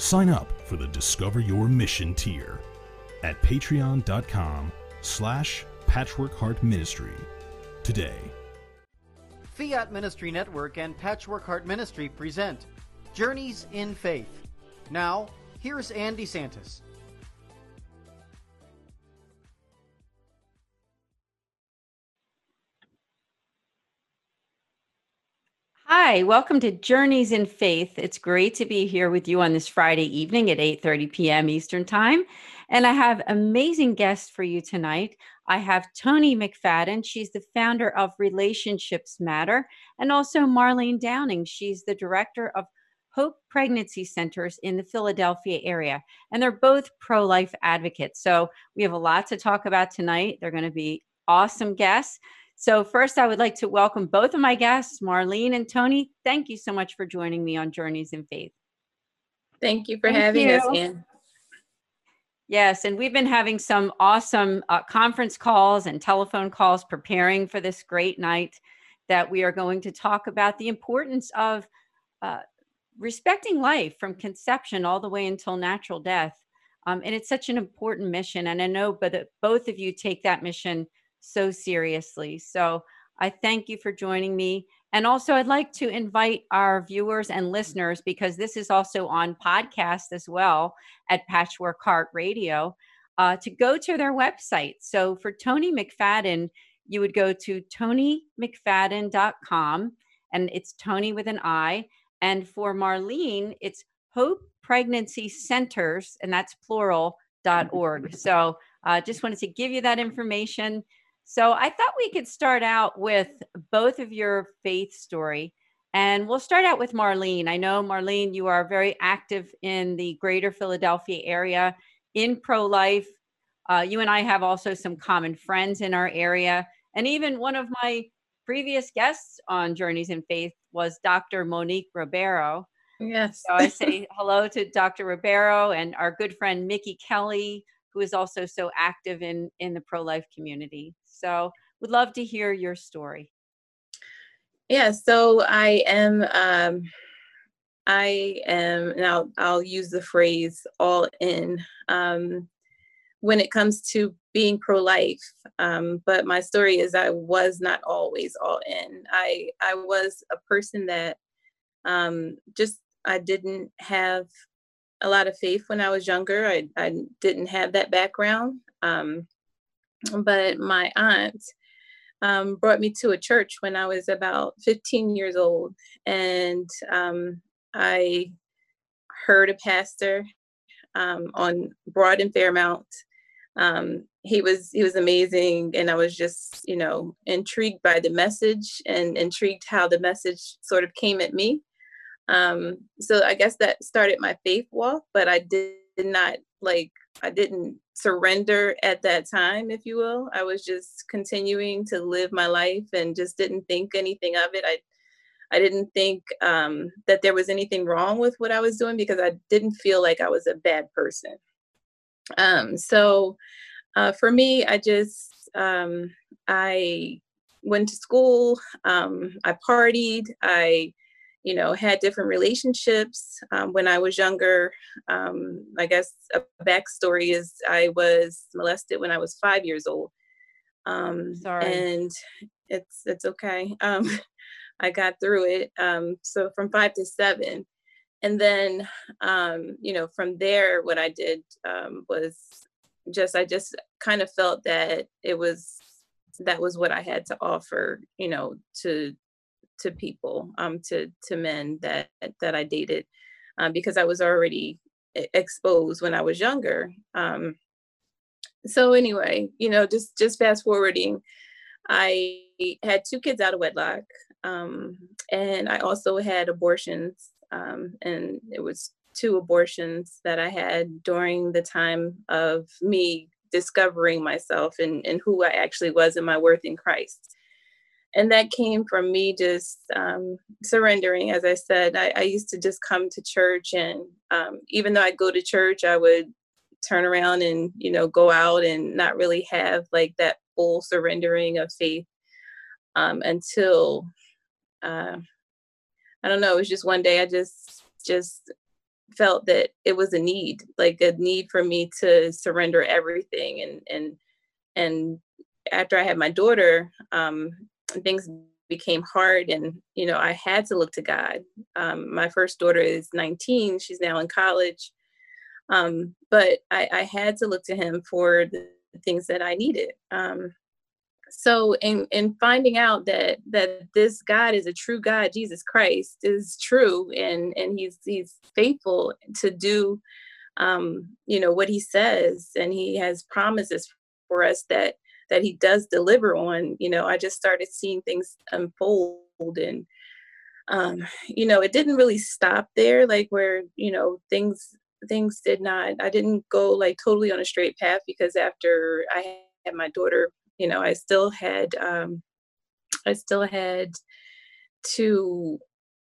Sign up for the Discover Your Mission tier at patreon.com/Patchwork Heart Ministry today. Fiat Ministry Network and Patchwork Heart Ministry present Journeys in Faith. Now, here's Ann DeSantis. Hi, welcome to Journeys in Faith. It's great to be here with you on this Friday evening at 8:30 p.m. Eastern Time. And I have amazing guests for you tonight. I have Toni McFadden. She's the founder of Relationships Matter, and also Marlene Downing. She's the director of Hope Pregnancy Centers in the Philadelphia area. And they're both pro-life advocates. So we have a lot to talk about tonight. They're going to be awesome guests. So first, I would like to welcome both of my guests, Marlene and Toni. Thank you so much for joining me on Journeys in Faith. Thank you for having us, Ann. Yes, and we've been having some awesome conference calls and telephone calls preparing for this great night that we are going to talk about the importance of respecting life from conception all the way until natural death. And it's such an important mission. And I know that both of you take that mission so seriously. So I thank you for joining me. And also I'd like to invite our viewers and listeners, because this is also on podcast as well at Patchwork Heart Radio, to go to their website. So for Toni McFadden, you would go to tonymcfadden.com, and it's Toni with an I. And for Marlene, it's Hope Pregnancy Centers, and that's plural.org. So just wanted to give you that information. So I thought we could start out with both of your faith story, and we'll start out with Marlene. I know, Marlene, you are very active in the greater Philadelphia area in pro-life. You and I have also some common friends in our area. And even one of my previous guests on Journeys in Faith was Dr. Monique Ribeiro. Yes. So I say hello to Dr. Ribeiro and our good friend, Mickey Kelly, who is also so active in the pro-life community. So would love to hear your story. Yeah, so I am, and I'll use the phrase all in when it comes to being pro-life. But my story is I was not always all in. I was a person that I didn't have a lot of faith when I was younger. I didn't have that background. But my aunt brought me to a church when I was about 15 years old. And I heard a pastor on Broad and Fairmount. He was amazing. And I was just, intrigued by the message and intrigued how the message sort of came at me. So I guess that started my faith walk, but I didn't surrender at that time, if you will. I was just continuing to live my life and just didn't think anything of it. I didn't think that there was anything wrong with what I was doing, because I didn't feel like I was a bad person. So for me, I just, I went to school, I partied, I had different relationships when I was younger. I guess a backstory is I was molested when I was 5 years old. Sorry. And it's okay. I got through it. So from 5 to 7, and then from there, what I did was I just kind of felt that that was what I had to offer, to people, to men that I dated, because I was already exposed when I was younger. So anyway, just fast forwarding, I had 2 kids out of wedlock, and I also had abortions, and it was 2 abortions that I had during the time of me discovering myself and who I actually was and my worth in Christ. And that came from me just surrendering. As I said, I used to just come to church, and even though I'd go to church, I would turn around and, you know, go out and not really have like that full surrendering of faith until, I don't know, it was just one day I just felt that it was a need, like a need for me to surrender everything. And after I had my daughter, things became hard, and, you know, I had to look to God. My first daughter is 19. She's now in college. But I had to look to him for the things that I needed. So in finding out that this God is a true God, Jesus Christ is true, and he's faithful to do, you know, what he says, and he has promises for us that he does deliver on. You know, I just started seeing things unfold, and, you know, it didn't really stop there, like where, you know, things did not, I didn't go like totally on a straight path, because after I had my daughter, you know, I still had to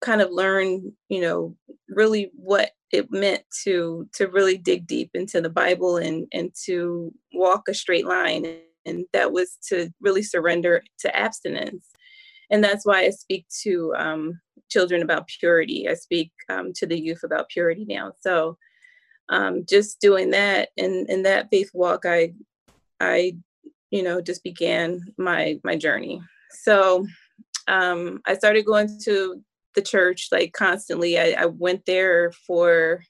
kind of learn, you know, really what it meant to really dig deep into the Bible and to walk a straight line. And that was to really surrender to abstinence. And that's why I speak to children about purity. I speak to the youth about purity now. So just doing that, and in that faith walk, I you know, just began my journey. So I started going to the church like constantly. I went there for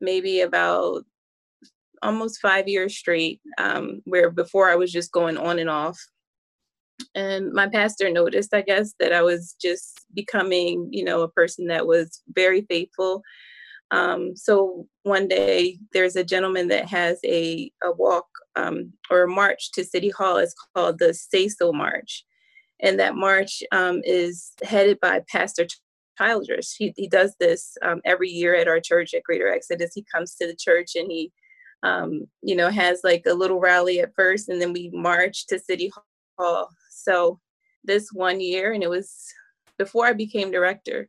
maybe about almost 5 years straight, where before I was just going on and off. And my pastor noticed, I guess, that I was just becoming, you know, a person that was very faithful. So one day there's a gentleman that has a walk or a march to City Hall. It's called the Say So March. And that march is headed by Pastor Childress. He does this every year at our church at Greater Exodus. He comes to the church and he, you know, has like a little rally at first, and then we march to City Hall. So this one year, and it was before I became director,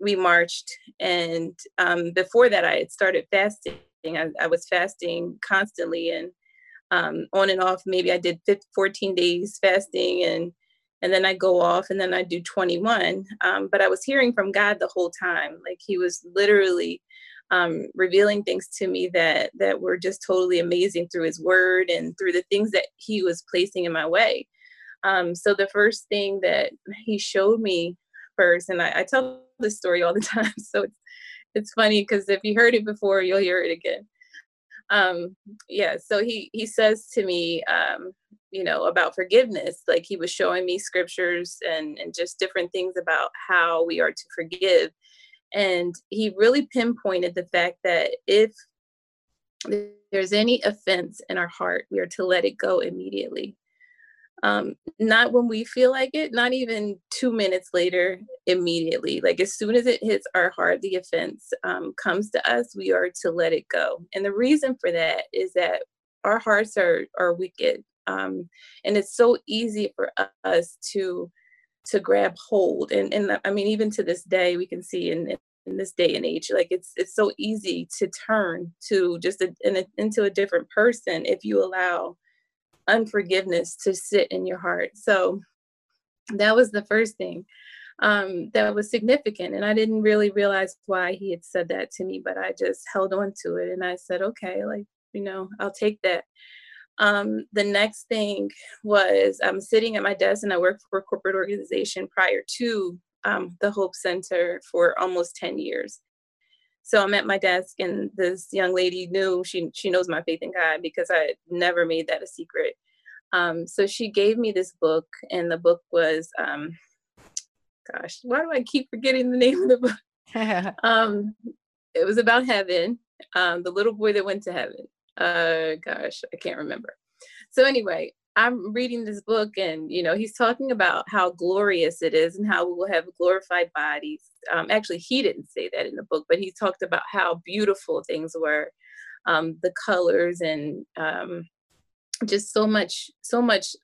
we marched. And before that, I had started fasting. I was fasting constantly, and on and off. Maybe I did 14 days fasting, and then I go off, and then I do 21. But I was hearing from God the whole time. Like, he was literally revealing things to me that were just totally amazing through his word and through the things that he was placing in my way. So the first thing that he showed me first, and I tell this story all the time, so it's funny, because if you heard it before, you'll hear it again. So he says to me, you know, about forgiveness. Like, he was showing me scriptures and just different things about how we are to forgive. And he really pinpointed the fact that if there's any offense in our heart, we are to let it go immediately. Not when we feel like it, not even 2 minutes later, immediately. Like, as soon as it hits our heart, the offense comes to us, we are to let it go. And the reason for that is that our hearts are wicked. And it's so easy for us to grab hold. And I mean, even to this day, we can see in this day and age, like it's so easy to turn to just into a different person if you allow unforgiveness to sit in your heart. So that was the first thing that was significant. And I didn't really realize why he had said that to me, but I just held on to it. And I said, okay, like, you know, I'll take that. The next thing was I'm sitting at my desk, and I worked for a corporate organization prior to the Hope Center for almost 10 years. So I'm at my desk, and this young lady knew, she knows my faith in God, because I never made that a secret. So she gave me this book, and the book was, gosh, why do I keep forgetting the name of the book? It was about heaven, the little boy that went to heaven. Gosh, I can't remember. So anyway, I'm reading this book, and, you know, he's talking about how glorious it is and how we will have glorified bodies. Actually, he didn't say that in the book, but he talked about how beautiful things were, the colors and just so much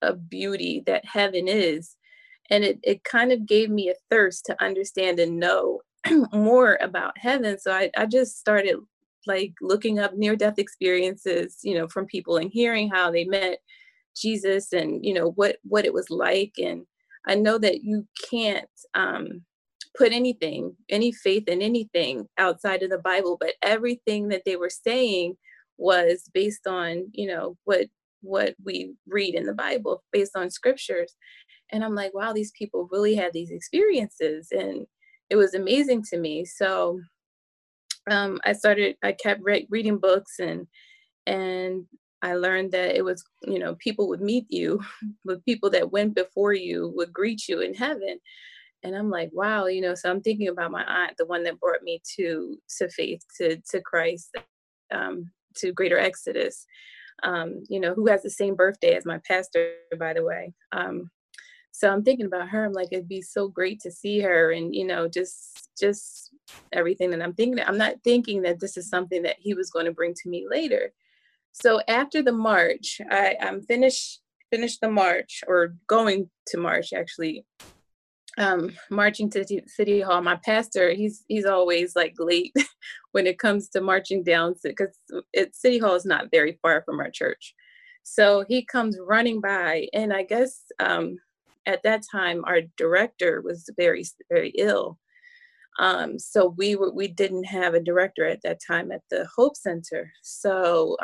of beauty that heaven is. And it kind of gave me a thirst to understand and know more about heaven. So I just started like looking up near-death experiences, you know, from people and hearing how they met Jesus and, you know, what it was like. And I know that you can't put anything, any faith in anything outside of the Bible, but everything that they were saying was based on, you know, what we read in the Bible, based on scriptures. And I'm like, wow, these people really had these experiences. And it was amazing to me. So I kept reading books, and I learned that it was, you know, people would meet you, but people that went before you would greet you in heaven. And I'm like, wow, you know, so I'm thinking about my aunt, the one that brought me to faith, to Christ, to Greater Exodus, you know, who has the same birthday as my pastor, by the way. So I'm thinking about her. I'm like, it'd be so great to see her, and, you know, just everything that I'm thinking. I'm not thinking that this is something that he was going to bring to me later. So after the march, I'm finished the march, or going to march, actually, marching to City Hall. My pastor, he's always like late when it comes to marching down, because City Hall is not very far from our church. So he comes running by, and I guess, at that time, our director was very, very ill. So we didn't have a director at that time at the Hope Center. So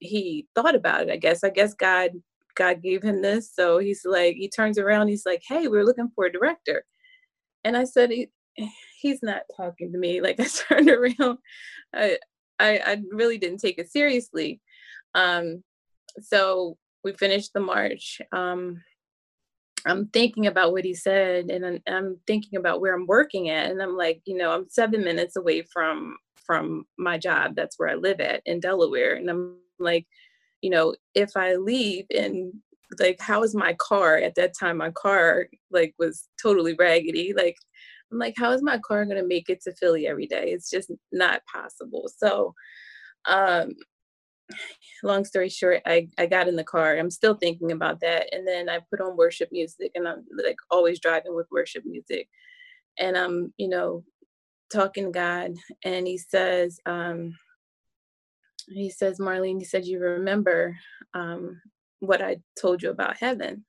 he thought about it, I guess. I guess God gave him this. So he's like, he turns around, he's like, hey, we're looking for a director. And I said, he's not talking to me. Like, I turned around. I really didn't take it seriously. So we finished the march. I'm thinking about what he said, and I'm thinking about where I'm working at. And I'm like, you know, I'm 7 minutes away from my job. That's where I live at in Delaware. And I'm like, you know, if I leave, and like, how is my car at that time? My car like was totally raggedy. Like, I'm like, how is my car going to make it to Philly every day? It's just not possible. So, long story short, I got in the car. I'm still thinking about that. And then I put on worship music, and I'm like always driving with worship music. And I'm, you know, talking to God. And he says, Marlene, he said, you remember what I told you about heaven?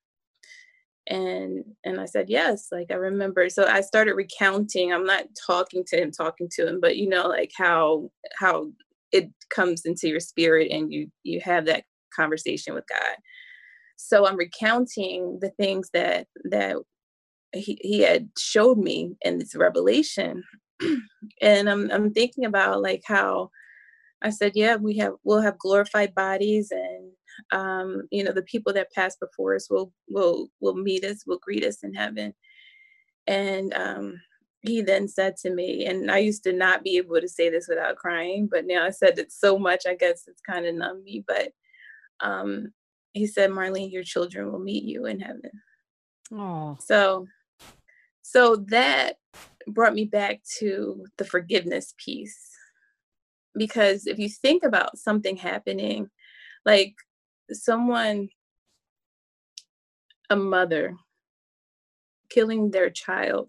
And I said, yes, like I remember. So I started recounting. I'm not talking to him, but you know, like how it comes into your spirit and you have that conversation with God. So I'm recounting the things that he had showed me in this revelation. And I'm thinking about like how I said, yeah, we'll have glorified bodies, and you know, the people that passed before us will meet us, will greet us in heaven. And he then said to me, and I used to not be able to say this without crying, but now I said it so much, I guess it's kind of numbed me, but he said, Marlene, your children will meet you in heaven. Oh. So that brought me back to the forgiveness piece, because if you think about something happening, like a mother killing their child,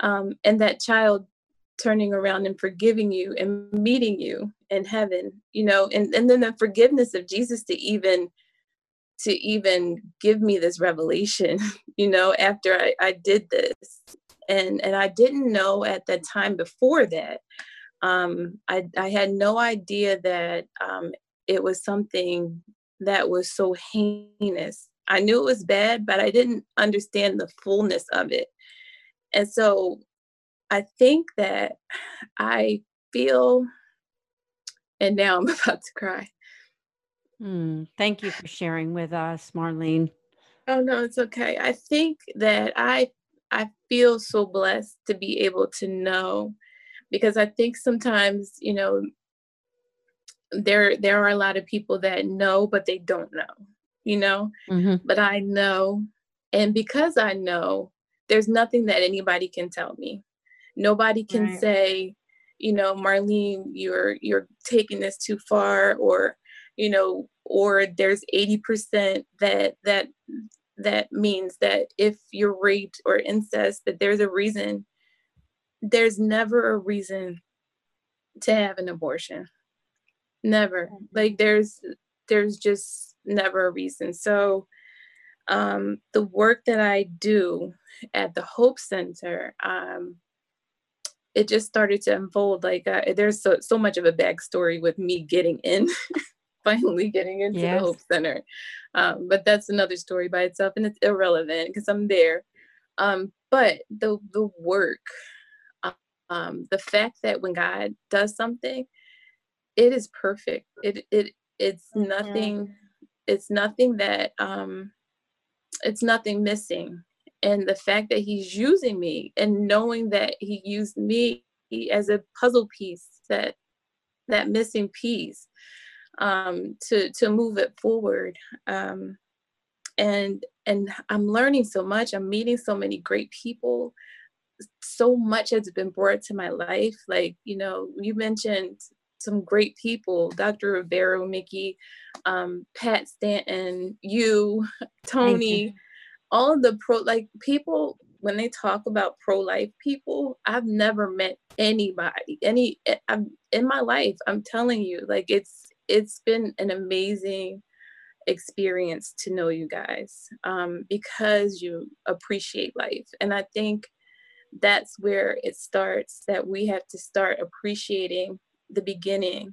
and that child turning around and forgiving you and meeting you in heaven, you know, and then the forgiveness of Jesus to even give me this revelation, you know, after I did this. And I didn't know at that time before that, I had no idea that it was something that was so heinous. I knew it was bad, but I didn't understand the fullness of it. And so I think that I feel, and now I'm about to cry. Thank you for sharing with us, Marlene. Oh, no, it's okay. I think that I feel so blessed to be able to know, because I think sometimes, you know, there are a lot of people that know, but they don't know. you know, but I know. And because I know, there's nothing that anybody can tell me. Nobody can say, you know, Marlene, you're taking this too far, or, you know, or there's 80% that means that if you're raped or incest, that there's a reason. There's never a reason to have an abortion. Never. Like there's just never a reason. So the work that I do at the Hope Center, it just started to unfold. Like there's so much of a backstory with me getting in, finally getting into the Hope Center. But that's another story by itself, and it's irrelevant because I'm there. But the work, the fact that when God does something, it is perfect. It's nothing. It's nothing that. It's nothing missing. And the fact that he's using me, and knowing that he used me as a puzzle piece, that missing piece, to move it forward. And I'm learning so much. I'm meeting so many great people. So much has been brought to my life. Like, you know, you mentioned some great people, Dr. Ribeiro, Mickey, Pat Stanton, you, Tony, all of the people, when they talk about pro-life people, I've never met anybody, in my life. I'm telling you, like, it's been an amazing experience to know you guys, because you appreciate life. And I think that's where it starts, that we have to start appreciating the beginning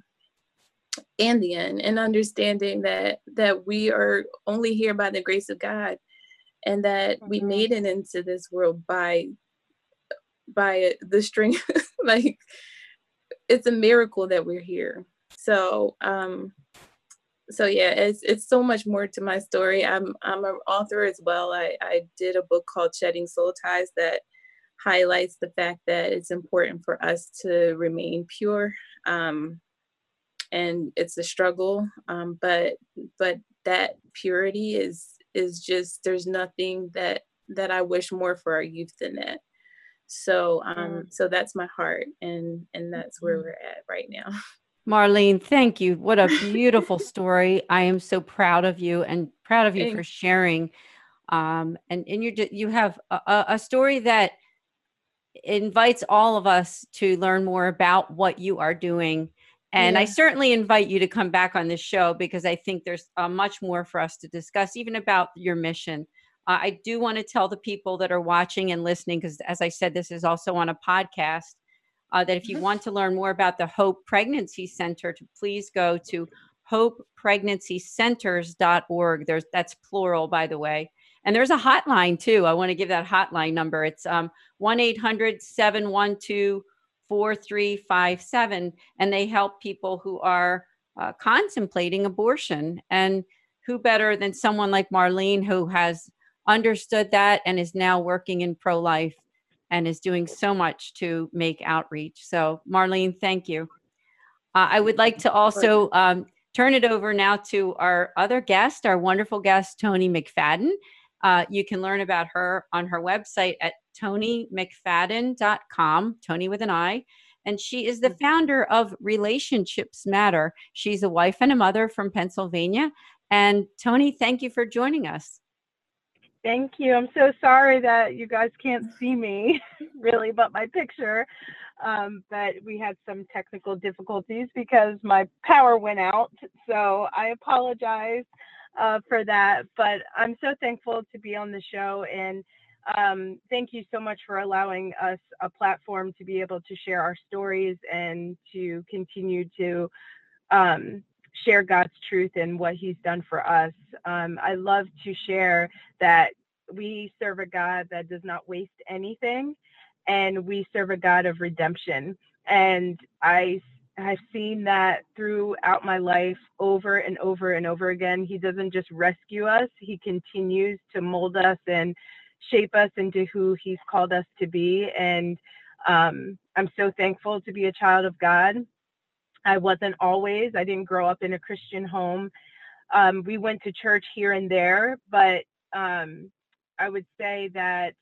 and the end, and understanding that we are only here by the grace of God, and that we made it into this world by the string. Like, it's a miracle that we're here. So yeah, it's so much more to my story. I'm an author as well. I did a book called Shedding Soul Ties that highlights the fact that it's important for us to remain pure, and it's a struggle, but that purity is just, there's nothing that I wish more for our youth than that. So so that's my heart, and that's where we're at right now. Marlene, thank you. What a beautiful story. I am so proud of you, and proud of you for sharing, and you have a story that invites all of us to learn more about what you are doing. And I certainly invite you to come back on this show, because I think there's much more for us to discuss, even about your mission. I do want to tell the people that are watching and listening, because as I said, this is also on a podcast, that if you want to learn more about the Hope Pregnancy Center, to please go to hopepregnancycenters.org. That's plural, by the way. And there's a hotline too. I want to give that hotline number. It's 1-800-712-4357. And they help people who are contemplating abortion. And who better than someone like Marlene, who has understood that and is now working in pro-life and is doing so much to make outreach. So Marlene, thank you. I would like to also turn it over now to our other guest, our wonderful guest, Toni McFadden. You can learn about her on her website at tonymcfadden.com, Toni with an I. And she is the founder of Relationships Matter. She's a wife and a mother from Pennsylvania. And Toni, thank you for joining us. Thank you. I'm so sorry that you guys can't see me really, but my picture. But we had some technical difficulties because my power went out. So I apologize for that, but I'm so thankful to be on the show, and thank you so much for allowing us a platform to be able to share our stories and to continue to share God's truth and what he's done for us. I love to share that we serve a God that does not waste anything, and we serve a God of redemption. And I've seen that throughout my life over and over and over again. He doesn't just rescue us. He continues to mold us and shape us into who he's called us to be. And I'm so thankful to be a child of God. I wasn't always. I didn't grow up in a Christian home. We went to church here and there, but I would say that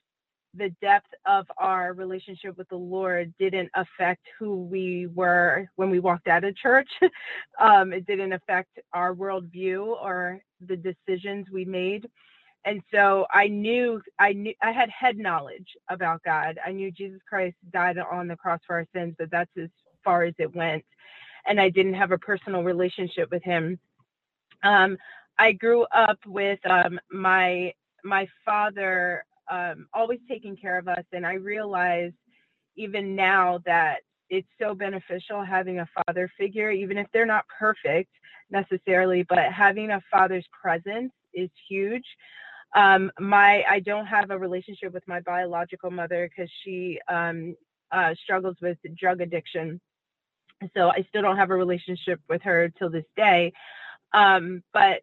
the depth of our relationship with the Lord didn't affect who we were when we walked out of church. It didn't affect our worldview or the decisions we made. And so I knew I had head knowledge about God. I knew Jesus Christ died on the cross for our sins, but that's as far as it went. And I didn't have a personal relationship with him. I grew up with my father always taking care of us. And I realize even now that it's so beneficial having a father figure, even if they're not perfect necessarily, but having a father's presence is huge. I don't have a relationship with my biological mother because she struggles with drug addiction. So I still don't have a relationship with her till this day. But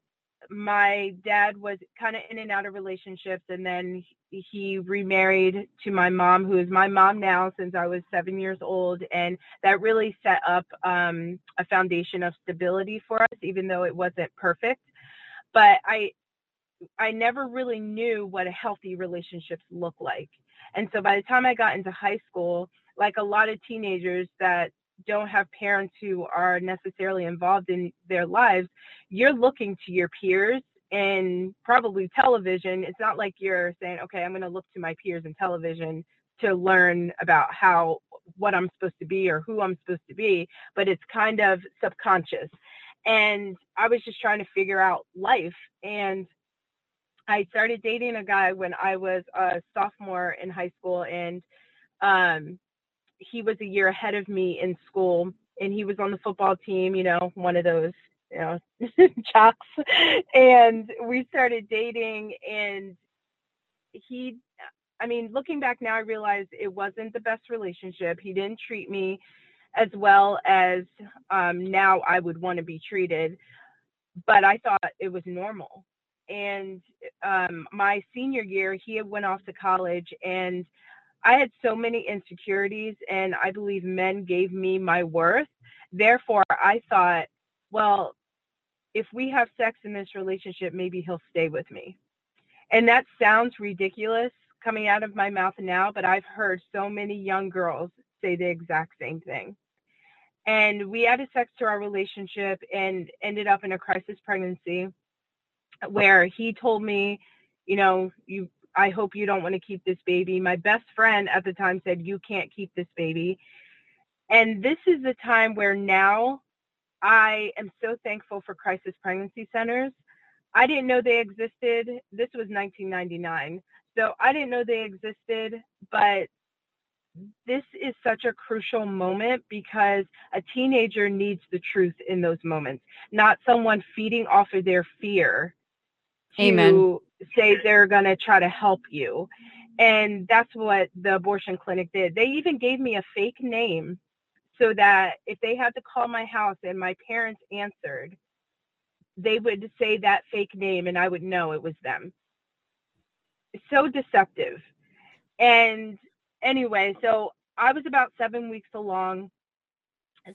my dad was kind of in and out of relationships, and then he remarried to my mom, who is my mom now since I was 7 years old. And that really set up a foundation of stability for us, even though it wasn't perfect. But I never really knew what a healthy relationships look like. And so by the time I got into high school, like a lot of teenagers that don't have parents who are necessarily involved in their lives, you're looking to your peers and probably television. It's not like you're saying, okay, I'm going to look to my peers in television to learn about what I'm supposed to be or who I'm supposed to be, but it's kind of subconscious. And I was just trying to figure out life. And I started dating a guy when I was a sophomore in high school, and he was a year ahead of me in school, and he was on the football team, you know, one of those, you know, jocks. And we started dating, and looking back now, I realize it wasn't the best relationship. He didn't treat me as well as now I would want to be treated, but I thought it was normal. And my senior year, he had went off to college, and I had so many insecurities, and I believe men gave me my worth. Therefore, I thought, well, if we have sex in this relationship, maybe he'll stay with me. And that sounds ridiculous coming out of my mouth now, but I've heard so many young girls say the exact same thing. And we added sex to our relationship and ended up in a crisis pregnancy where he told me, you know, I hope you don't want to keep this baby. My best friend at the time said, you can't keep this baby. And this is the time where now I am so thankful for crisis pregnancy centers. I didn't know they existed. This was 1999. So I didn't know they existed, but this is such a crucial moment because a teenager needs the truth in those moments, not someone feeding off of their fear to Amen. Say they're going to try to help you. And that's what the abortion clinic did. They even gave me a fake name so that if they had to call my house and my parents answered, they would say that fake name and I would know it was them. It's so deceptive. And anyway, so I was about 7 weeks along.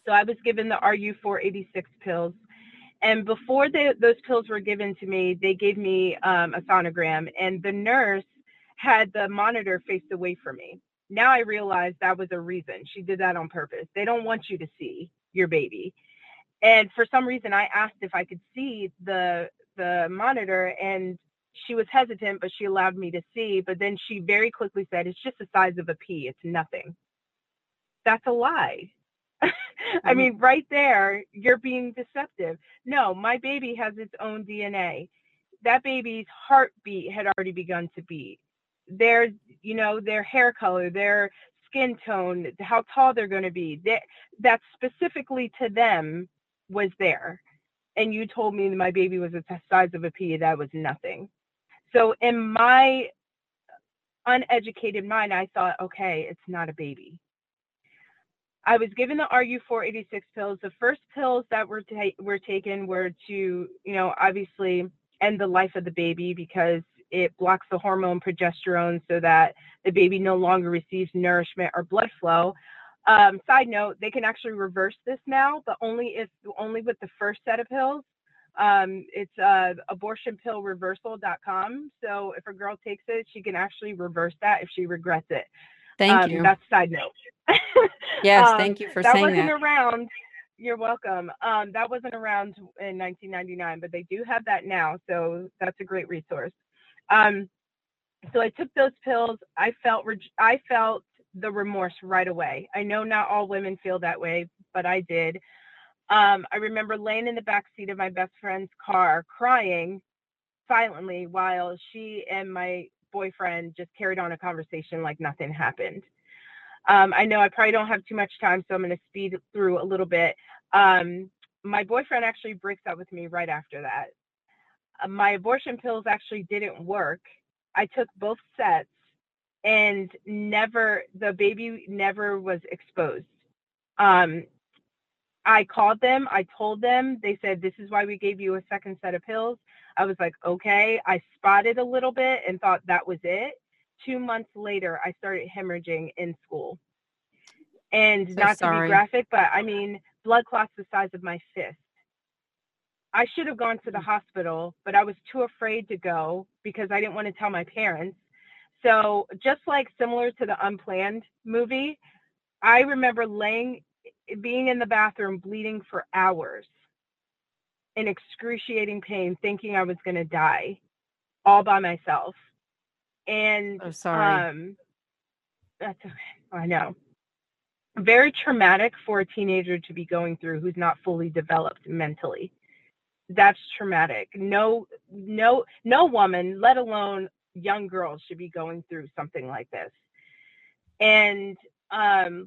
So I was given the RU486 pills. And before those pills were given to me, they gave me a sonogram, and the nurse had the monitor faced away from me. Now I realize that was a reason. She did that on purpose. They don't want you to see your baby. And for some reason, I asked if I could see the monitor, and she was hesitant, but she allowed me to see. But then she very quickly said, it's just the size of a pea. It's nothing. That's a lie. I mean, right there, you're being deceptive. No, my baby has its own DNA. That baby's heartbeat had already begun to beat. Their, you know, their hair color, their skin tone, how tall they're going to be, that specifically to them was there. And you told me that my baby was the size of a pea. That was nothing. So in my uneducated mind, I thought, okay, it's not a baby. I was given the RU486 pills. The first pills that were taken were to, you know, obviously end the life of the baby because it blocks the hormone progesterone so that the baby no longer receives nourishment or blood flow. Side note, they can actually reverse this now, but only with the first set of pills. It's abortionpillreversal.com. So if a girl takes it, she can actually reverse that if she regrets it. Thank you. That's a side note. Yes, thank you for saying that. That wasn't around. You're welcome. That wasn't around in 1999, but they do have that now. So that's a great resource. So I took those pills. I felt the remorse right away. I know not all women feel that way, but I did. I remember laying in the back seat of my best friend's car, crying silently while she and my boyfriend just carried on a conversation like nothing happened. I know I probably don't have too much time, so I'm going to speed through a little bit. My boyfriend actually breaks up with me right after that. My abortion pills actually didn't work. I took both sets and the baby never was exposed. I called them. I told them. They said, this is why we gave you a second set of pills. I was like, okay. I spotted a little bit and thought that was it. 2 months later, I started hemorrhaging in school. And not to be graphic, but I mean, blood clots the size of my fist. I should have gone to the hospital, but I was too afraid to go because I didn't want to tell my parents. So just like similar to the Unplanned movie, I remember being in the bathroom bleeding for hours in excruciating pain, thinking I was going to die all by myself. And I'm sorry. That's okay. I know. Very traumatic for a teenager to be going through who's not fully developed mentally. That's traumatic. No woman, let alone young girls, should be going through something like this. And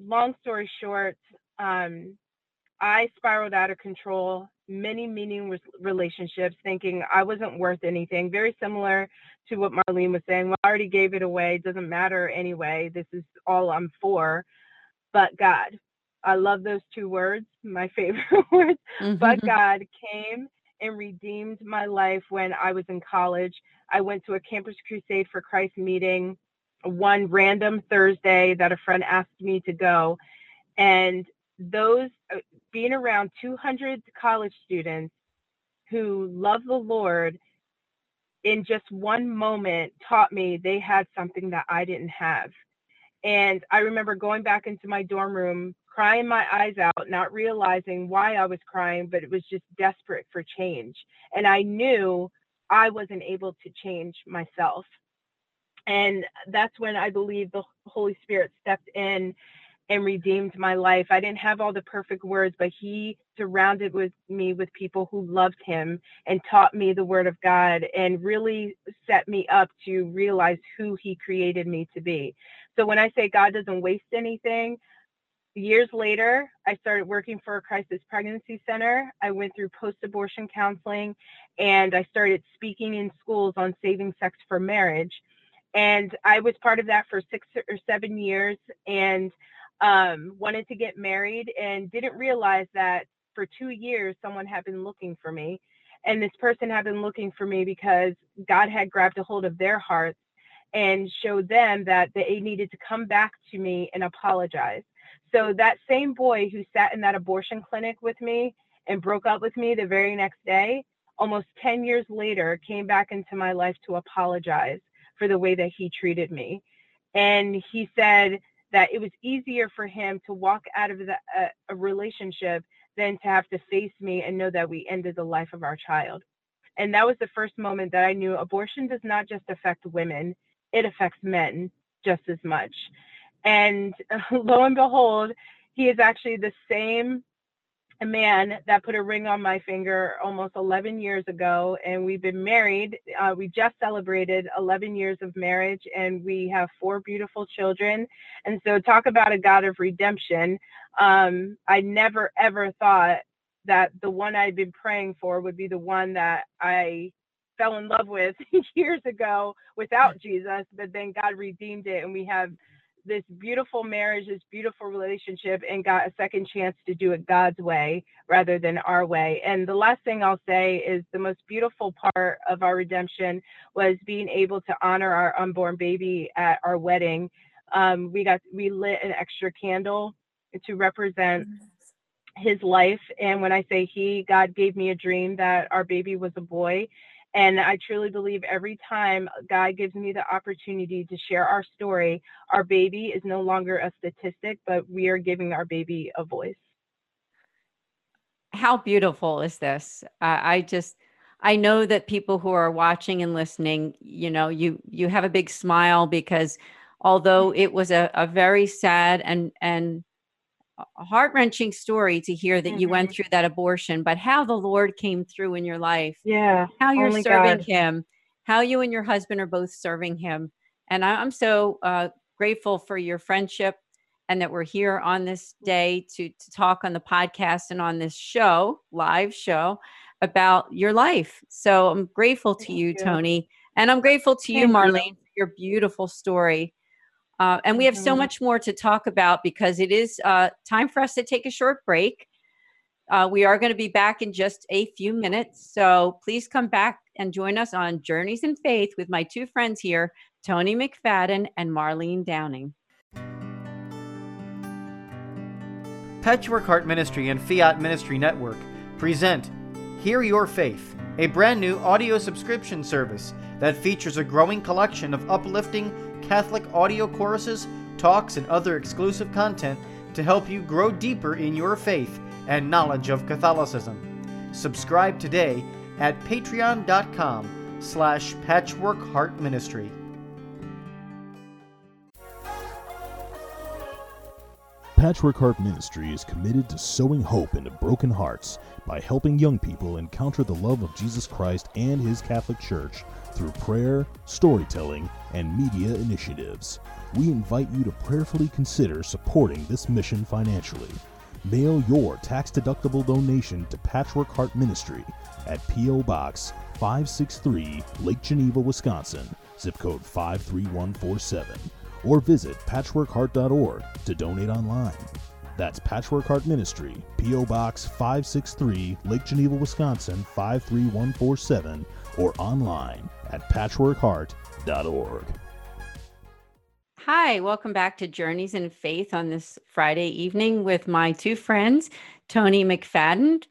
long story short, I spiraled out of control, many meaningless relationships, thinking I wasn't worth anything. Very similar to what Marlene was saying. Well, I already gave it away. It doesn't matter anyway. This is all I'm for. But God, I love those two words, my favorite words. Mm-hmm. But God came and redeemed my life when I was in college. I went to a Campus Crusade for Christ meeting one random Thursday that a friend asked me to go. And those being around 200 college students who love the Lord in just one moment taught me they had something that I didn't have. And I remember going back into my dorm room, crying my eyes out, not realizing why I was crying, but it was just desperate for change. And I knew I wasn't able to change myself. And that's when I believe the Holy Spirit stepped in and redeemed my life. I didn't have all the perfect words, but he surrounded me with people who loved him and taught me the word of God and really set me up to realize who he created me to be. So when I say God doesn't waste anything, years later, I started working for a crisis pregnancy center. I went through post-abortion counseling, and I started speaking in schools on saving sex for marriage. And I was part of that for 6 or 7 years, and wanted to get married and didn't realize that for 2 years, someone had been looking for me. And this person had been looking for me because God had grabbed a hold of their hearts and showed them that they needed to come back to me and apologize. So that same boy who sat in that abortion clinic with me and broke up with me the very next day, almost 10 years later, came back into my life to apologize for the way that he treated me. And he said that it was easier for him to walk out of a relationship than to have to face me and know that we ended the life of our child. And that was the first moment that I knew abortion does not just affect women, it affects men just as much. And lo and behold, he is actually the same man that put a ring on my finger almost 11 years ago. And we've been married. We just celebrated 11 years of marriage, and we have 4 beautiful children. And so talk about a God of redemption. I never, ever thought that the one I'd been praying for would be the one that I fell in love with years ago without Jesus, but then God redeemed it. And we have this beautiful marriage, this beautiful relationship, and got a second chance to do it God's way rather than our way. And the last thing I'll say is the most beautiful part of our redemption was being able to honor our unborn baby at our wedding. We lit an extra candle to represent his life. And when I say he, God gave me a dream that our baby was a boy. And I truly believe every time God gives me the opportunity to share our story, our baby is no longer a statistic, but we are giving our baby a voice. How beautiful is this? I know that people who are watching and listening, you know, you have a big smile because although it was a very sad and heart-wrenching story to hear that you went through that abortion, but how the Lord came through in your life, how you're serving him, how you and your husband are both serving him. And I'm so grateful for your friendship and that we're here on this day to talk on the podcast and on this show, live show, about your life. So I'm grateful to you, Toni, and I'm grateful to you, Marlene, for your beautiful story. And we have so much more to talk about because it is time for us to take a short break. We are going to be back in just a few minutes. So please come back and join us on Journeys in Faith with my two friends here, Toni McFadden and Marlene Downing. Patchwork Heart Ministry and Fiat Ministry Network present Hear Your Faith, a brand new audio subscription service that features a growing collection of uplifting Catholic audio choruses, talks, and other exclusive content to help you grow deeper in your faith and knowledge of Catholicism. Subscribe today at patreon.com/Patchwork Heart Ministry. Patchwork Heart Ministry is committed to sowing hope into broken hearts by helping young people encounter the love of Jesus Christ and His Catholic Church through prayer, storytelling, and media initiatives. We invite you to prayerfully consider supporting this mission financially. Mail your tax-deductible donation to Patchwork Heart Ministry at P.O. Box 563, Lake Geneva, Wisconsin, zip code 53147, or visit patchworkheart.org to donate online. That's Patchwork Heart Ministry, P.O. Box 563, Lake Geneva, Wisconsin, 53147, or online at patchworkheart.org. Hi, welcome back to Journeys in Faith on this Friday evening with my two friends, Toni McFadden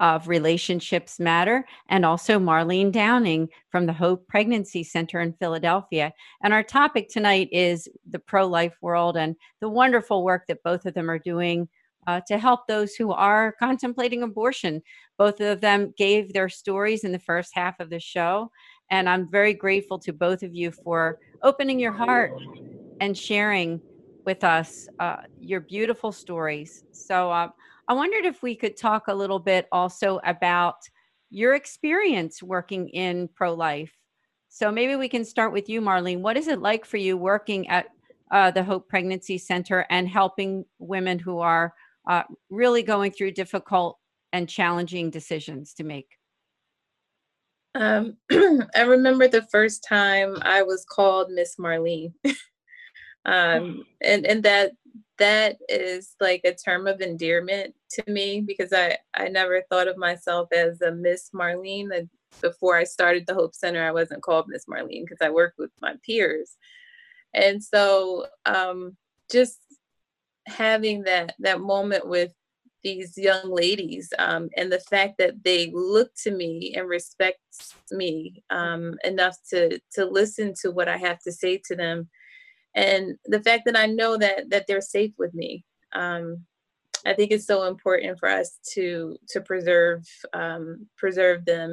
of Relationships Matter and also Marlene Downing from the Hope Pregnancy Center in Philadelphia. And our topic tonight is the pro-life world and the wonderful work that both of them are doing to help those who are contemplating abortion. Both of them gave their stories in the first half of the show. And I'm very grateful to both of you for opening your heart and sharing with us your beautiful stories. So I wondered if we could talk a little bit also about your experience working in pro-life. So maybe we can start with you, Marlene. What is it like for you working at the Hope Pregnancy Center and helping women who are really going through difficult and challenging decisions to make? I remember the first time I was called Miss Marlene. And that is like a term of endearment to me because I never thought of myself as a Miss Marlene. Before I started the Hope Center, I wasn't called Miss Marlene because I worked with my peers. And so just having that moment with these young ladies and the fact that they look to me and respect me enough to listen to what I have to say to them. And the fact that I know that they're safe with me. I think it's so important for us to preserve them,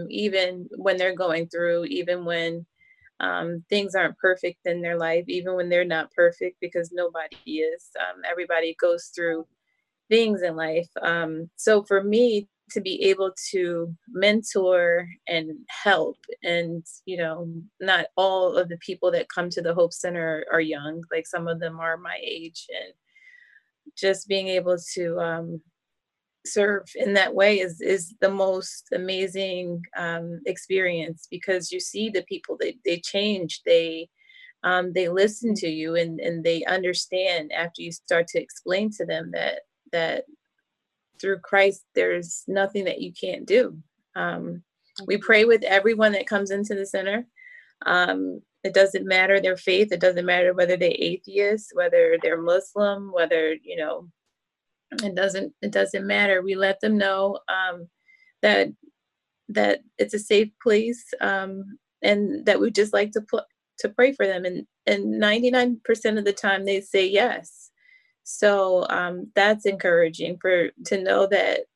even when they're going through, even when things aren't perfect in their life, even when they're not perfect, because nobody is. Everybody goes through things in life. So for me to be able to mentor and help, and not all of the people that come to the Hope Center are young, like some of them are my age, and just being able to serve in that way is the most amazing experience, because you see the people, they change, they listen to you, and they understand after you start to explain to them that through Christ, there's nothing that you can't do. We pray with everyone that comes into the center. It doesn't matter their faith. It doesn't matter whether they're atheists, whether they're Muslim, whether, It doesn't matter. We let them know that it's a safe place, and that we just like to pray for them. And 99% of the time they say yes. So that's encouraging to know that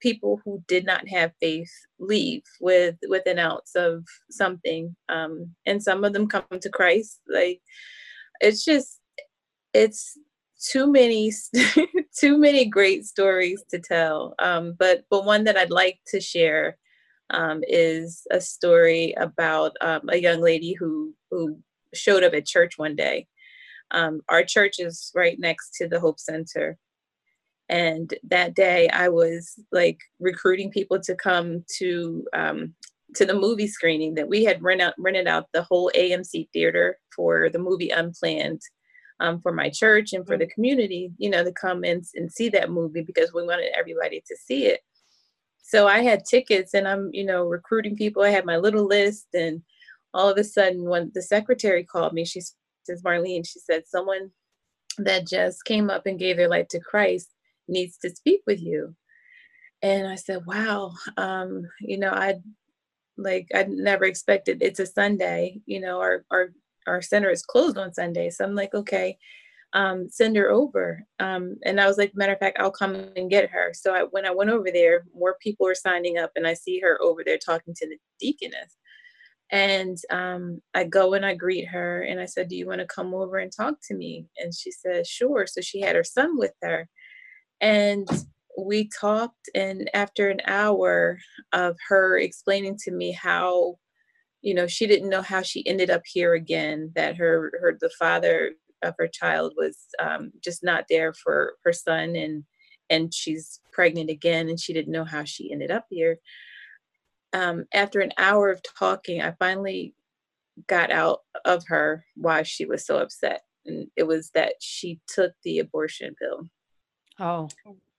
people who did not have faith leave with an ounce of something. And some of them come to Christ. Like, it's too many great stories to tell. But one that I'd like to share is a story about a young lady who showed up at church one day. Our church is right next to the Hope Center. And that day I was like recruiting people to come to the movie screening that we had rented out the whole AMC theater for the movie Unplanned, for my church and for the community, to come and see that movie, because we wanted everybody to see it. So I had tickets and I'm, recruiting people. I had my little list, and all of a sudden when the secretary called me, she says, Marlene, she said, someone that just came up and gave their life to Christ needs to speak with you. And I said, wow, I never expected. It's a Sunday, our center is closed on Sunday. So I'm like, okay, send her over. And I was like, matter of fact, I'll come and get her. So when I went over there, more people were signing up, and I see her over there talking to the deaconess. And I go and I greet her, and I said, do you want to come over and talk to me? And she said, sure. So she had her son with her, and we talked. And after an hour of her explaining to me how, she didn't know how she ended up here again, that the father of her child was just not there for her son, and she's pregnant again, and she didn't know how she ended up here. After an hour of talking, I finally got out of her why she was so upset. And it was that she took the abortion pill. Oh.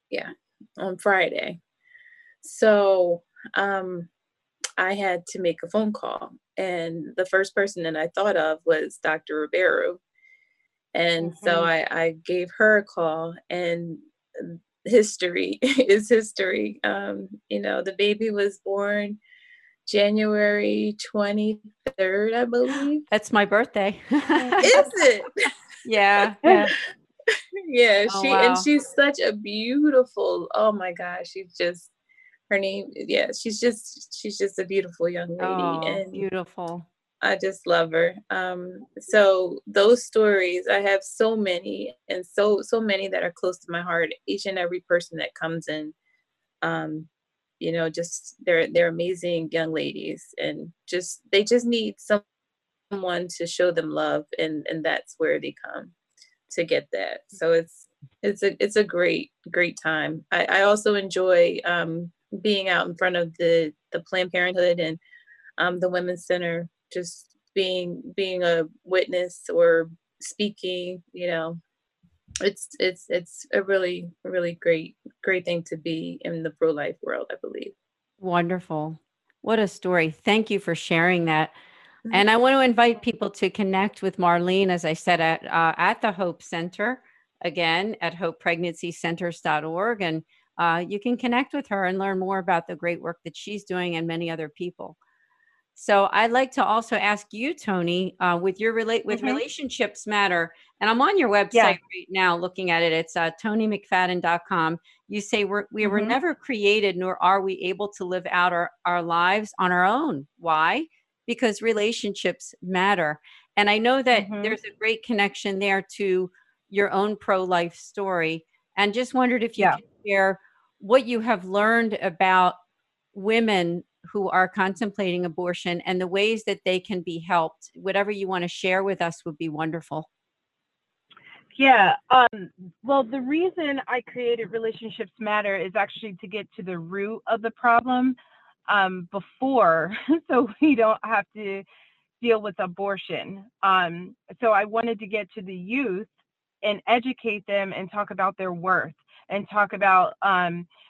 Yeah. On Friday. So I had to make a phone call. And the first person that I thought of was Dr. Ribeiro. And so I gave her a call, and history is history. The baby was born January 23rd, I believe. That's my birthday. Is it? Yeah. Yeah. Yeah. Oh, wow. And she's such a beautiful, oh my gosh. She's just a beautiful young lady. Oh, and beautiful. I just love her. So those stories, I have so many, and so many that are close to my heart. Each and every person that comes in, just they're amazing young ladies, and they need someone to show them love, and that's where they come to get that. So it's a great time. I also enjoy being out in front of the Planned Parenthood and the Women's Center. Just being a witness or speaking, it's a really, really great thing to be in the pro-life world, I believe. Wonderful. What a story. Thank you for sharing that. Mm-hmm. And I want to invite people to connect with Marlene, as I said, at the Hope Center, again, at hopepregnancycenters.org. And you can connect with her and learn more about the great work that she's doing and many other people. So I'd like to also ask you, Toni, with Relationships Matter, and I'm on your website right now looking at it. It's ToniMcFadden.com. You say we were never created, nor are we able to live out our lives on our own. Why? Because relationships matter. And I know that there's a great connection there to your own pro-life story. And just wondered if you could share what you have learned about women who are contemplating abortion and the ways that they can be helped. Whatever you want to share with us would be wonderful. Yeah. Well, the reason I created Relationships Matter is actually to get to the root of the problem before, so we don't have to deal with abortion. So I wanted to get to the youth and educate them and talk about their worth, and talk about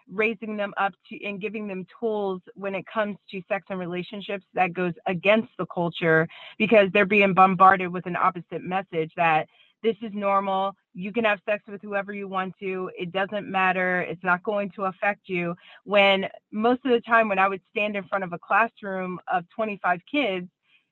raising them up to and giving them tools when it comes to sex and relationships that goes against the culture, because they're being bombarded with an opposite message that this is normal. You can have sex with whoever you want to. It doesn't matter. It's not going to affect you. When most of the time when I would stand in front of a classroom of 25 kids,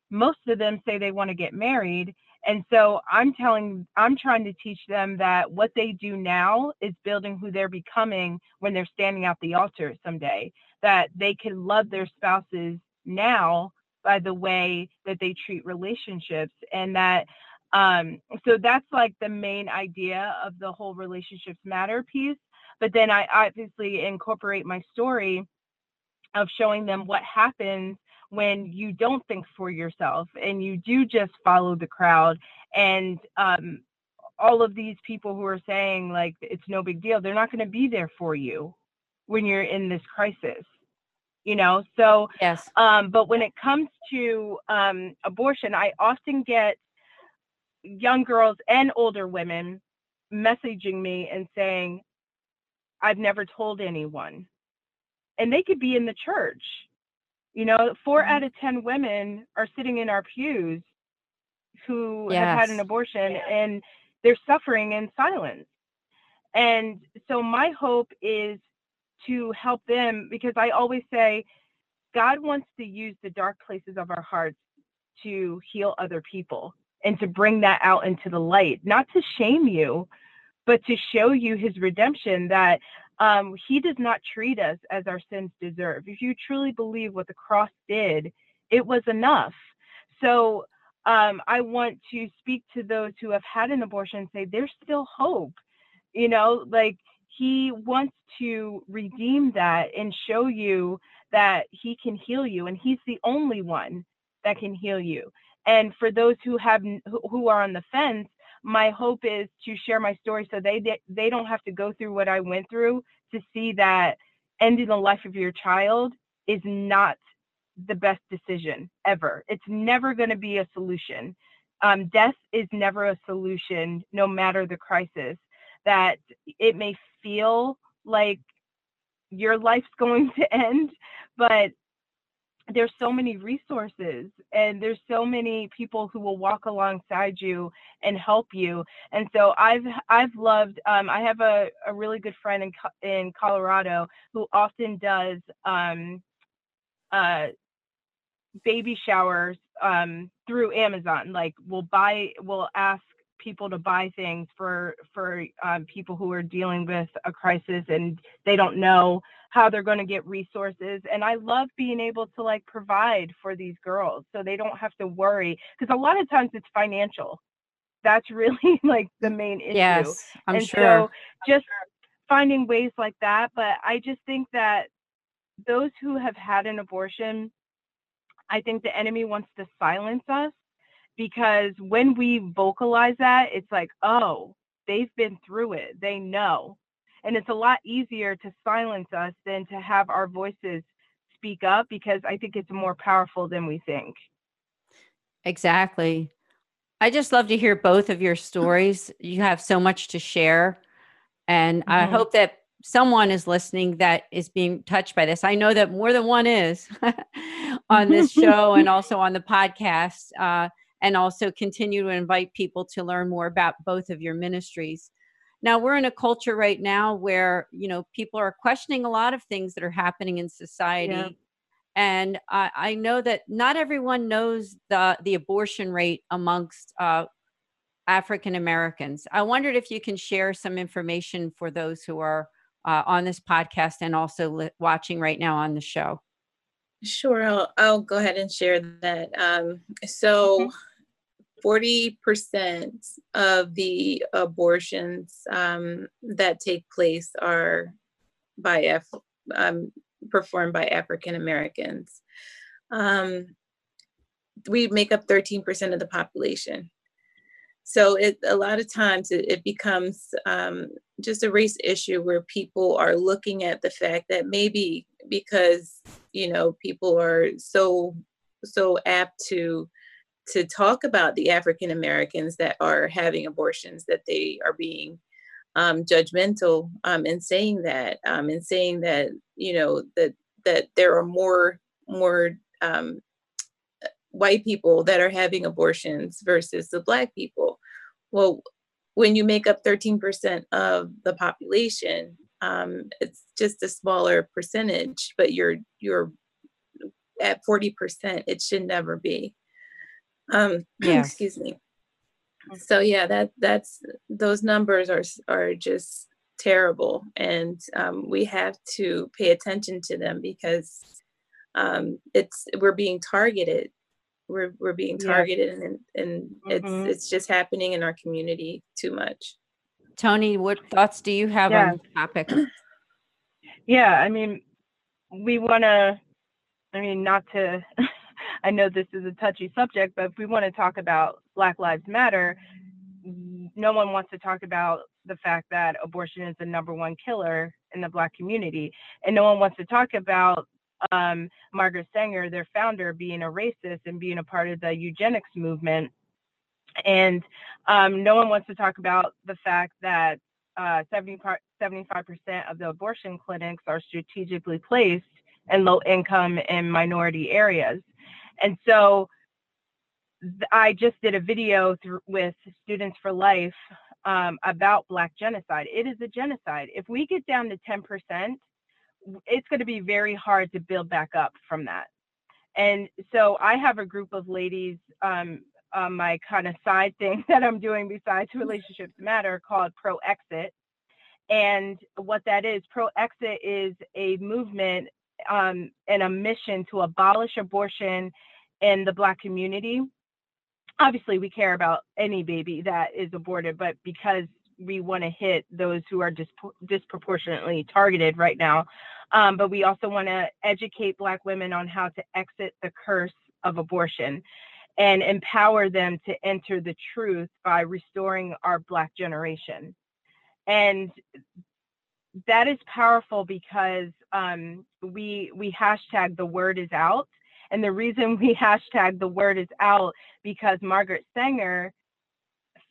most of them say they want to get married. And so I'm trying to teach them that what they do now is building who they're becoming when they're standing at the altar someday, that they can love their spouses now by the way that they treat relationships. And that, so that's like the main idea of the whole Relationships Matter piece. But then I obviously incorporate my story of showing them what happens when you don't think for yourself and you do just follow the crowd. And all of these people who are saying like, it's no big deal, they're not going to be there for you when you're in this crisis, you know? So, yes. But when it comes to abortion, I often get young girls and older women messaging me and saying, I've never told anyone. And they could be in the church. You know, 4 out of 10 women are sitting in our pews who have had an abortion and they're suffering in silence. And so my hope is to help them, because I always say God wants to use the dark places of our hearts to heal other people and to bring that out into the light, not to shame you, but to show you his redemption, that he does not treat us as our sins deserve. If you truly believe what the cross did, it was enough. So I want to speak to those who have had an abortion and say there's still hope. You know, like he wants to redeem that and show you that he can heal you, and he's the only one that can heal you. And for those who are on the fence, my hope is to share my story so they don't have to go through what I went through to see that ending the life of your child is not the best decision ever. It's never going to be a solution. Death is never a solution, no matter the crisis. That it may feel like your life's going to end, but there's so many resources and there's so many people who will walk alongside you and help you. And so I've loved, I have a really good friend in Colorado who often does baby showers through Amazon. Like we'll ask people to buy things for people who are dealing with a crisis and they don't know how they're going to get resources. And I love being able to like provide for these girls so they don't have to worry, because a lot of times it's financial. That's really like the main issue. Yes, I'm sure. So just finding ways like that. But I just think that those who have had an abortion, I think the enemy wants to silence us, because when we vocalize that, it's like, oh, they've been through it. They know. And it's a lot easier to silence us than to have our voices speak up, because I think it's more powerful than we think. Exactly. I just love to hear both of your stories. You have so much to share. And I hope that someone is listening that is being touched by this. I know that more than one is on this show and also on the podcast. And also continue to invite people to learn more about both of your ministries. Now, we're in a culture right now where, you know, people are questioning a lot of things that are happening in society. Yeah. And I know that not everyone knows the abortion rate amongst African Americans. I wondered if you can share some information for those who are on this podcast and also watching right now on the show. Sure, I'll go ahead and share that. 40% of the abortions that take place are performed by African Americans. We make up 13% of the population. So a lot of times it becomes just a race issue, where people are looking at the fact that maybe because, you know, people are so apt to talk about the African Americans that are having abortions, that they are being judgmental in saying that, you know, that there are more white people that are having abortions versus the Black people. Well, when you make up 13% of the population, it's just a smaller percentage, but you're at 40%. It should never be. Yeah. Excuse me. So yeah, that's those numbers are just terrible, and we have to pay attention to them because we're being targeted. We're being targeted, yeah. and mm-hmm. it's just happening in our community too much. Toni, what thoughts do you have on the topic? Yeah, I mean, we want to. I mean, not to. I know this is a touchy subject, but if we want to talk about Black Lives Matter, no one wants to talk about the fact that abortion is the #1 killer in the Black community. And no one wants to talk about Margaret Sanger, their founder, being a racist and being a part of the eugenics movement. And no one wants to talk about the fact that 75% of the abortion clinics are strategically placed in low income and minority areas. And so I just did a video with Students for Life about Black genocide. It is a genocide. If we get down to 10%, it's going to be very hard to build back up from that. And so I have a group of ladies, my kind of side thing that I'm doing besides Relationships Matter, called Pro-Exit. And what that is, Pro-Exit is a movement and a mission to abolish abortion in the Black community. Obviously, we care about any baby that is aborted, but because we want to hit those who are disproportionately targeted right now. But we also want to educate Black women on how to exit the curse of abortion and empower them to enter the truth by restoring our Black generation. And that is powerful because we hashtag The Word Is Out. And the reason we hashtag The Word Is Out because Margaret Sanger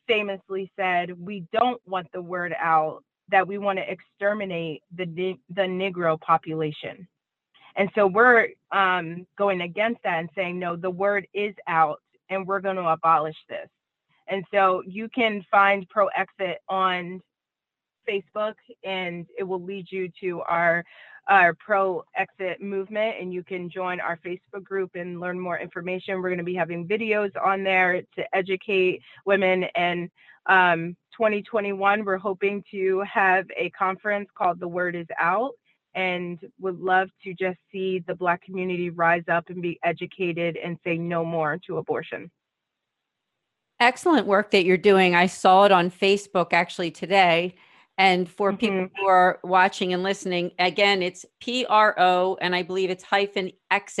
famously said, we don't want the word out that we want to exterminate the Negro population. And so we're going against that and saying, no, the word is out and we're going to abolish this. And so you can find Pro-Exit on Facebook, and it will lead you to our Pro-Exit movement, and you can join our Facebook group and learn more information. We're going to be having videos on there to educate women. And 2021, we're hoping to have a conference called The Word Is Out, and would love to just see the Black community rise up and be educated and say no more to abortion. Excellent work that you're doing. I saw it on Facebook actually today. And for people who are watching and listening, again, it's PRO, and I believe it's -exit.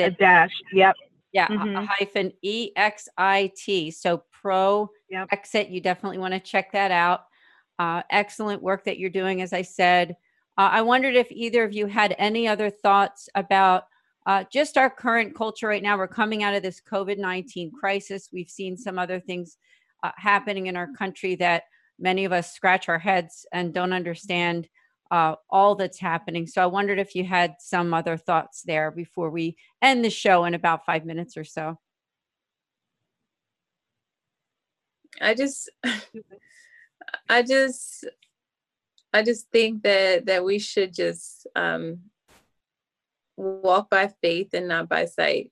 A dash, yep. Yeah, -EXIT. So Pro-Exit, you definitely want to check that out. Excellent work that you're doing, as I said. I wondered if either of you had any other thoughts about just our current culture right now. We're coming out of this COVID-19 crisis. We've seen some other things happening in our country that many of us scratch our heads and don't understand all that's happening. So I wondered if you had some other thoughts there before we end the show in about 5 minutes or so. I just think that we should just walk by faith and not by sight.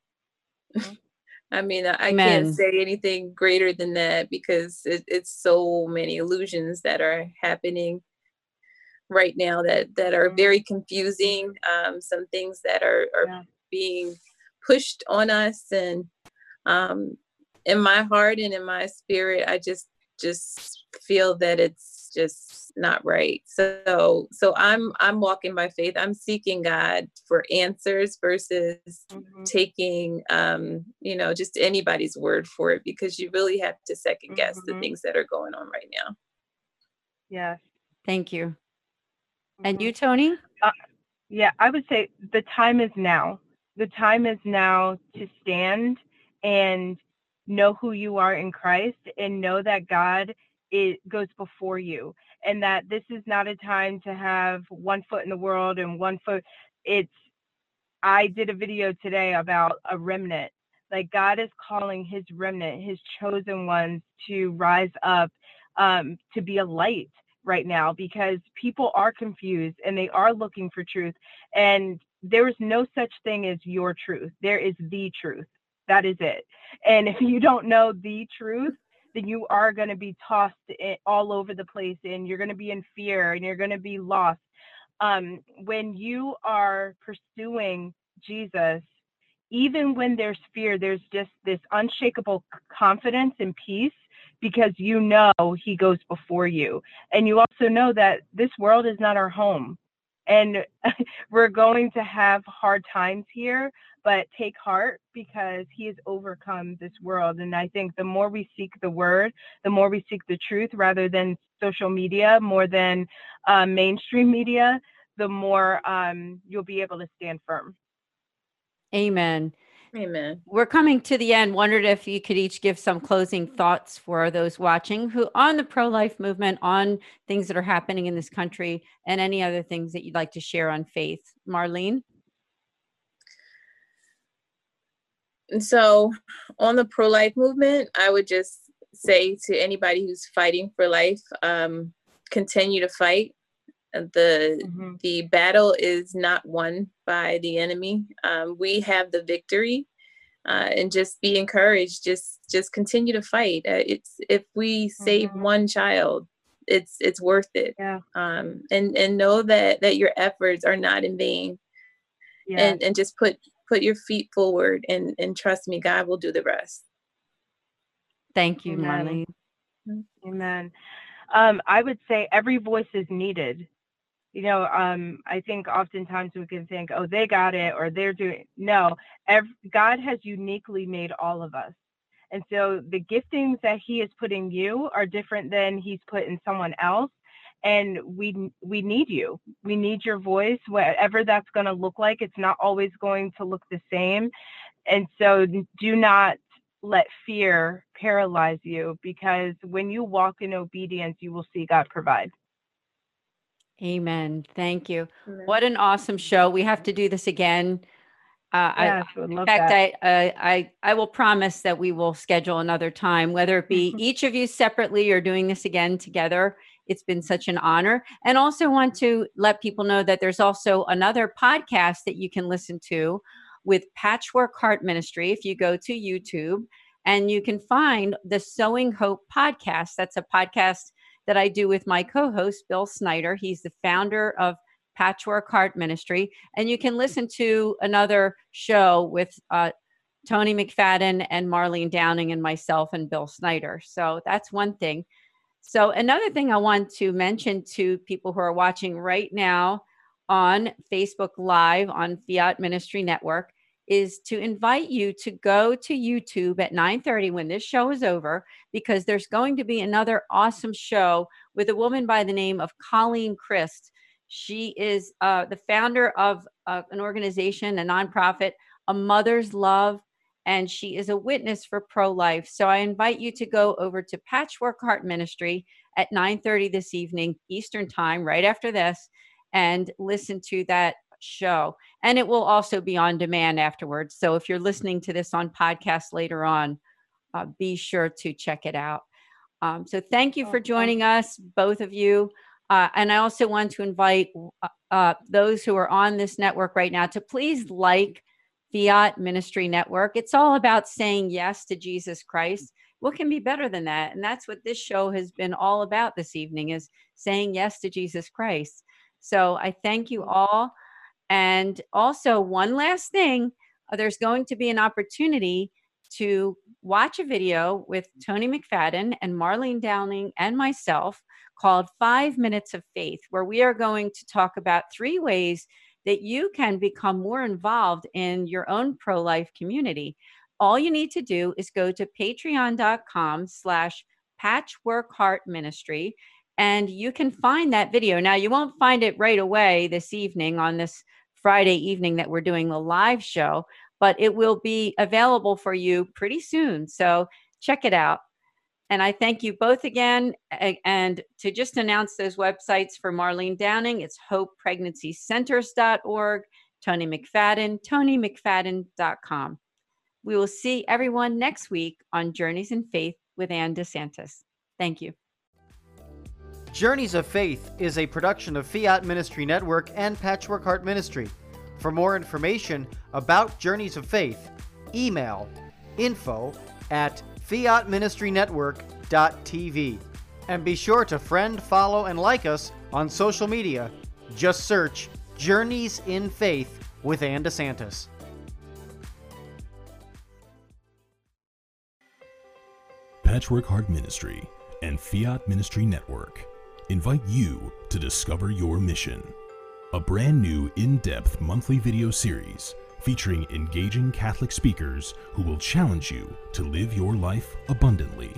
I mean, I can't say anything greater than that because it's so many illusions that are happening right now that are very confusing. Some things that are being pushed on us, and in my heart and in my spirit, I just feel that it's just not right. So I'm walking by faith. I'm seeking God for answers versus taking just anybody's word for it, because you really have to second guess the things that are going on right now. Yeah. Thank you. And you, Toni? I would say the time is now. The time is now to stand and know who you are in Christ, and know that God goes before you, and that this is not a time to have one foot in the world and one foot. I did a video today about a remnant. Like, God is calling his remnant, his chosen ones, to rise up to be a light right now, because people are confused and they are looking for truth. And there is no such thing as your truth. There is the truth. That is it. And if you don't know the truth, then you are going to be tossed all over the place, and you're going to be in fear, and you're going to be lost. When you are pursuing Jesus, even when there's fear, there's just this unshakable confidence and peace, because you know he goes before you. And you also know that this world is not our home. And we're going to have hard times here, but take heart, because he has overcome this world. And I think the more we seek the word, the more we seek the truth, rather than social media, more than mainstream media, the more you'll be able to stand firm. Amen. Amen. We're coming to the end. Wondered if you could each give some closing thoughts for those watching who on the pro-life movement, on things that are happening in this country, and any other things that you'd like to share on faith. Marlene? And so on the pro-life movement, I would just say to anybody who's fighting for life, continue to fight. The battle is not won by the enemy. We have the victory, and just be encouraged. Just continue to fight. If we save one child, it's worth it. Yeah. And know that your efforts are not in vain. Yeah. And just put your feet forward, and trust me, God will do the rest. Thank you, Marlene. Amen. I would say every voice is needed. You know, I think oftentimes we can think, oh, they got it, or they're doing it. No, God has uniquely made all of us. And so the giftings that he has put in you are different than he's put in someone else. And we need you. We need your voice, whatever that's going to look like. It's not always going to look the same. And so do not let fear paralyze you, because when you walk in obedience, you will see God provide. Amen. Thank you. Amen. What an awesome show. We have to do this again. I will promise that we will schedule another time, whether it be each of you separately or doing this again together. It's been such an honor. And also want to let people know that there's also another podcast that you can listen to with Patchwork Heart Ministry. If you go to YouTube, and you can find the Sewing Hope podcast. That's a podcast that I do with my co-host, Bill Snyder. He's the founder of Patchwork Heart Ministry. And you can listen to another show with Toni McFadden and Marlene Downing and myself and Bill Snyder. So that's one thing. So another thing I want to mention to people who are watching right now on Facebook Live on Fiat Ministry Network is to invite you to go to YouTube at 9:30 when this show is over, because there's going to be another awesome show with a woman by the name of Colleen Christ. She is the founder of an organization, a nonprofit, A Mother's Love, and she is a witness for pro-life. So I invite you to go over to Patchwork Heart Ministry at 9:30 this evening, Eastern Time, right after this, and listen to that show. And it will also be on demand afterwards. So if you're listening to this on podcast later on, be sure to check it out. So thank you for joining us, both of you. And I also want to invite those who are on this network right now to please like Fiat Ministry Network. It's all about saying yes to Jesus Christ. What can be better than that? And that's what this show has been all about this evening, is saying yes to Jesus Christ. So I thank you all. And also one last thing, there's going to be an opportunity to watch a video with Toni McFadden and Marlene Downing and myself called 5 Minutes of Faith, where we are going to talk about 3 ways that you can become more involved in your own pro-life community. All you need to do is go to patreon.com/patchworkheartministry. And you can find that video. Now, you won't find it right away this evening on this Friday evening that we're doing the live show, but it will be available for you pretty soon. So check it out. And I thank you both again. And to just announce those websites for Marlene Downing, it's hopepregnancycenters.org, Toni McFadden, tonymcfadden.com. We will see everyone next week on Journeys in Faith with Ann DeSantis. Thank you. Journeys of Faith is a production of Fiat Ministry Network and Patchwork Heart Ministry. For more information about Journeys of Faith, email info@fiatministrynetwork.tv. And be sure to friend, follow, and like us on social media. Just search Journeys in Faith with Ann DeSantis. Patchwork Heart Ministry and Fiat Ministry Network invite you to discover your mission. A brand new in-depth monthly video series featuring engaging Catholic speakers who will challenge you to live your life abundantly.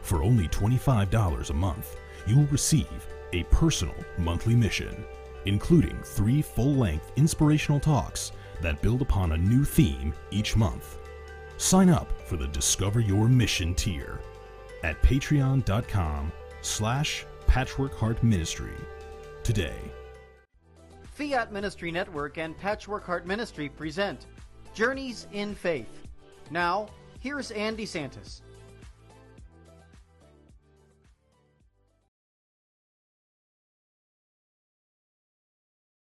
For only $25 a month, you will receive a personal monthly mission, including 3 full-length inspirational talks that build upon a new theme each month. Sign up for the Discover Your Mission tier at patreon.com/Patchwork Heart Ministry today. Fiat Ministry Network and Patchwork Heart Ministry present Journeys in Faith. Now, here's Ann DeSantis.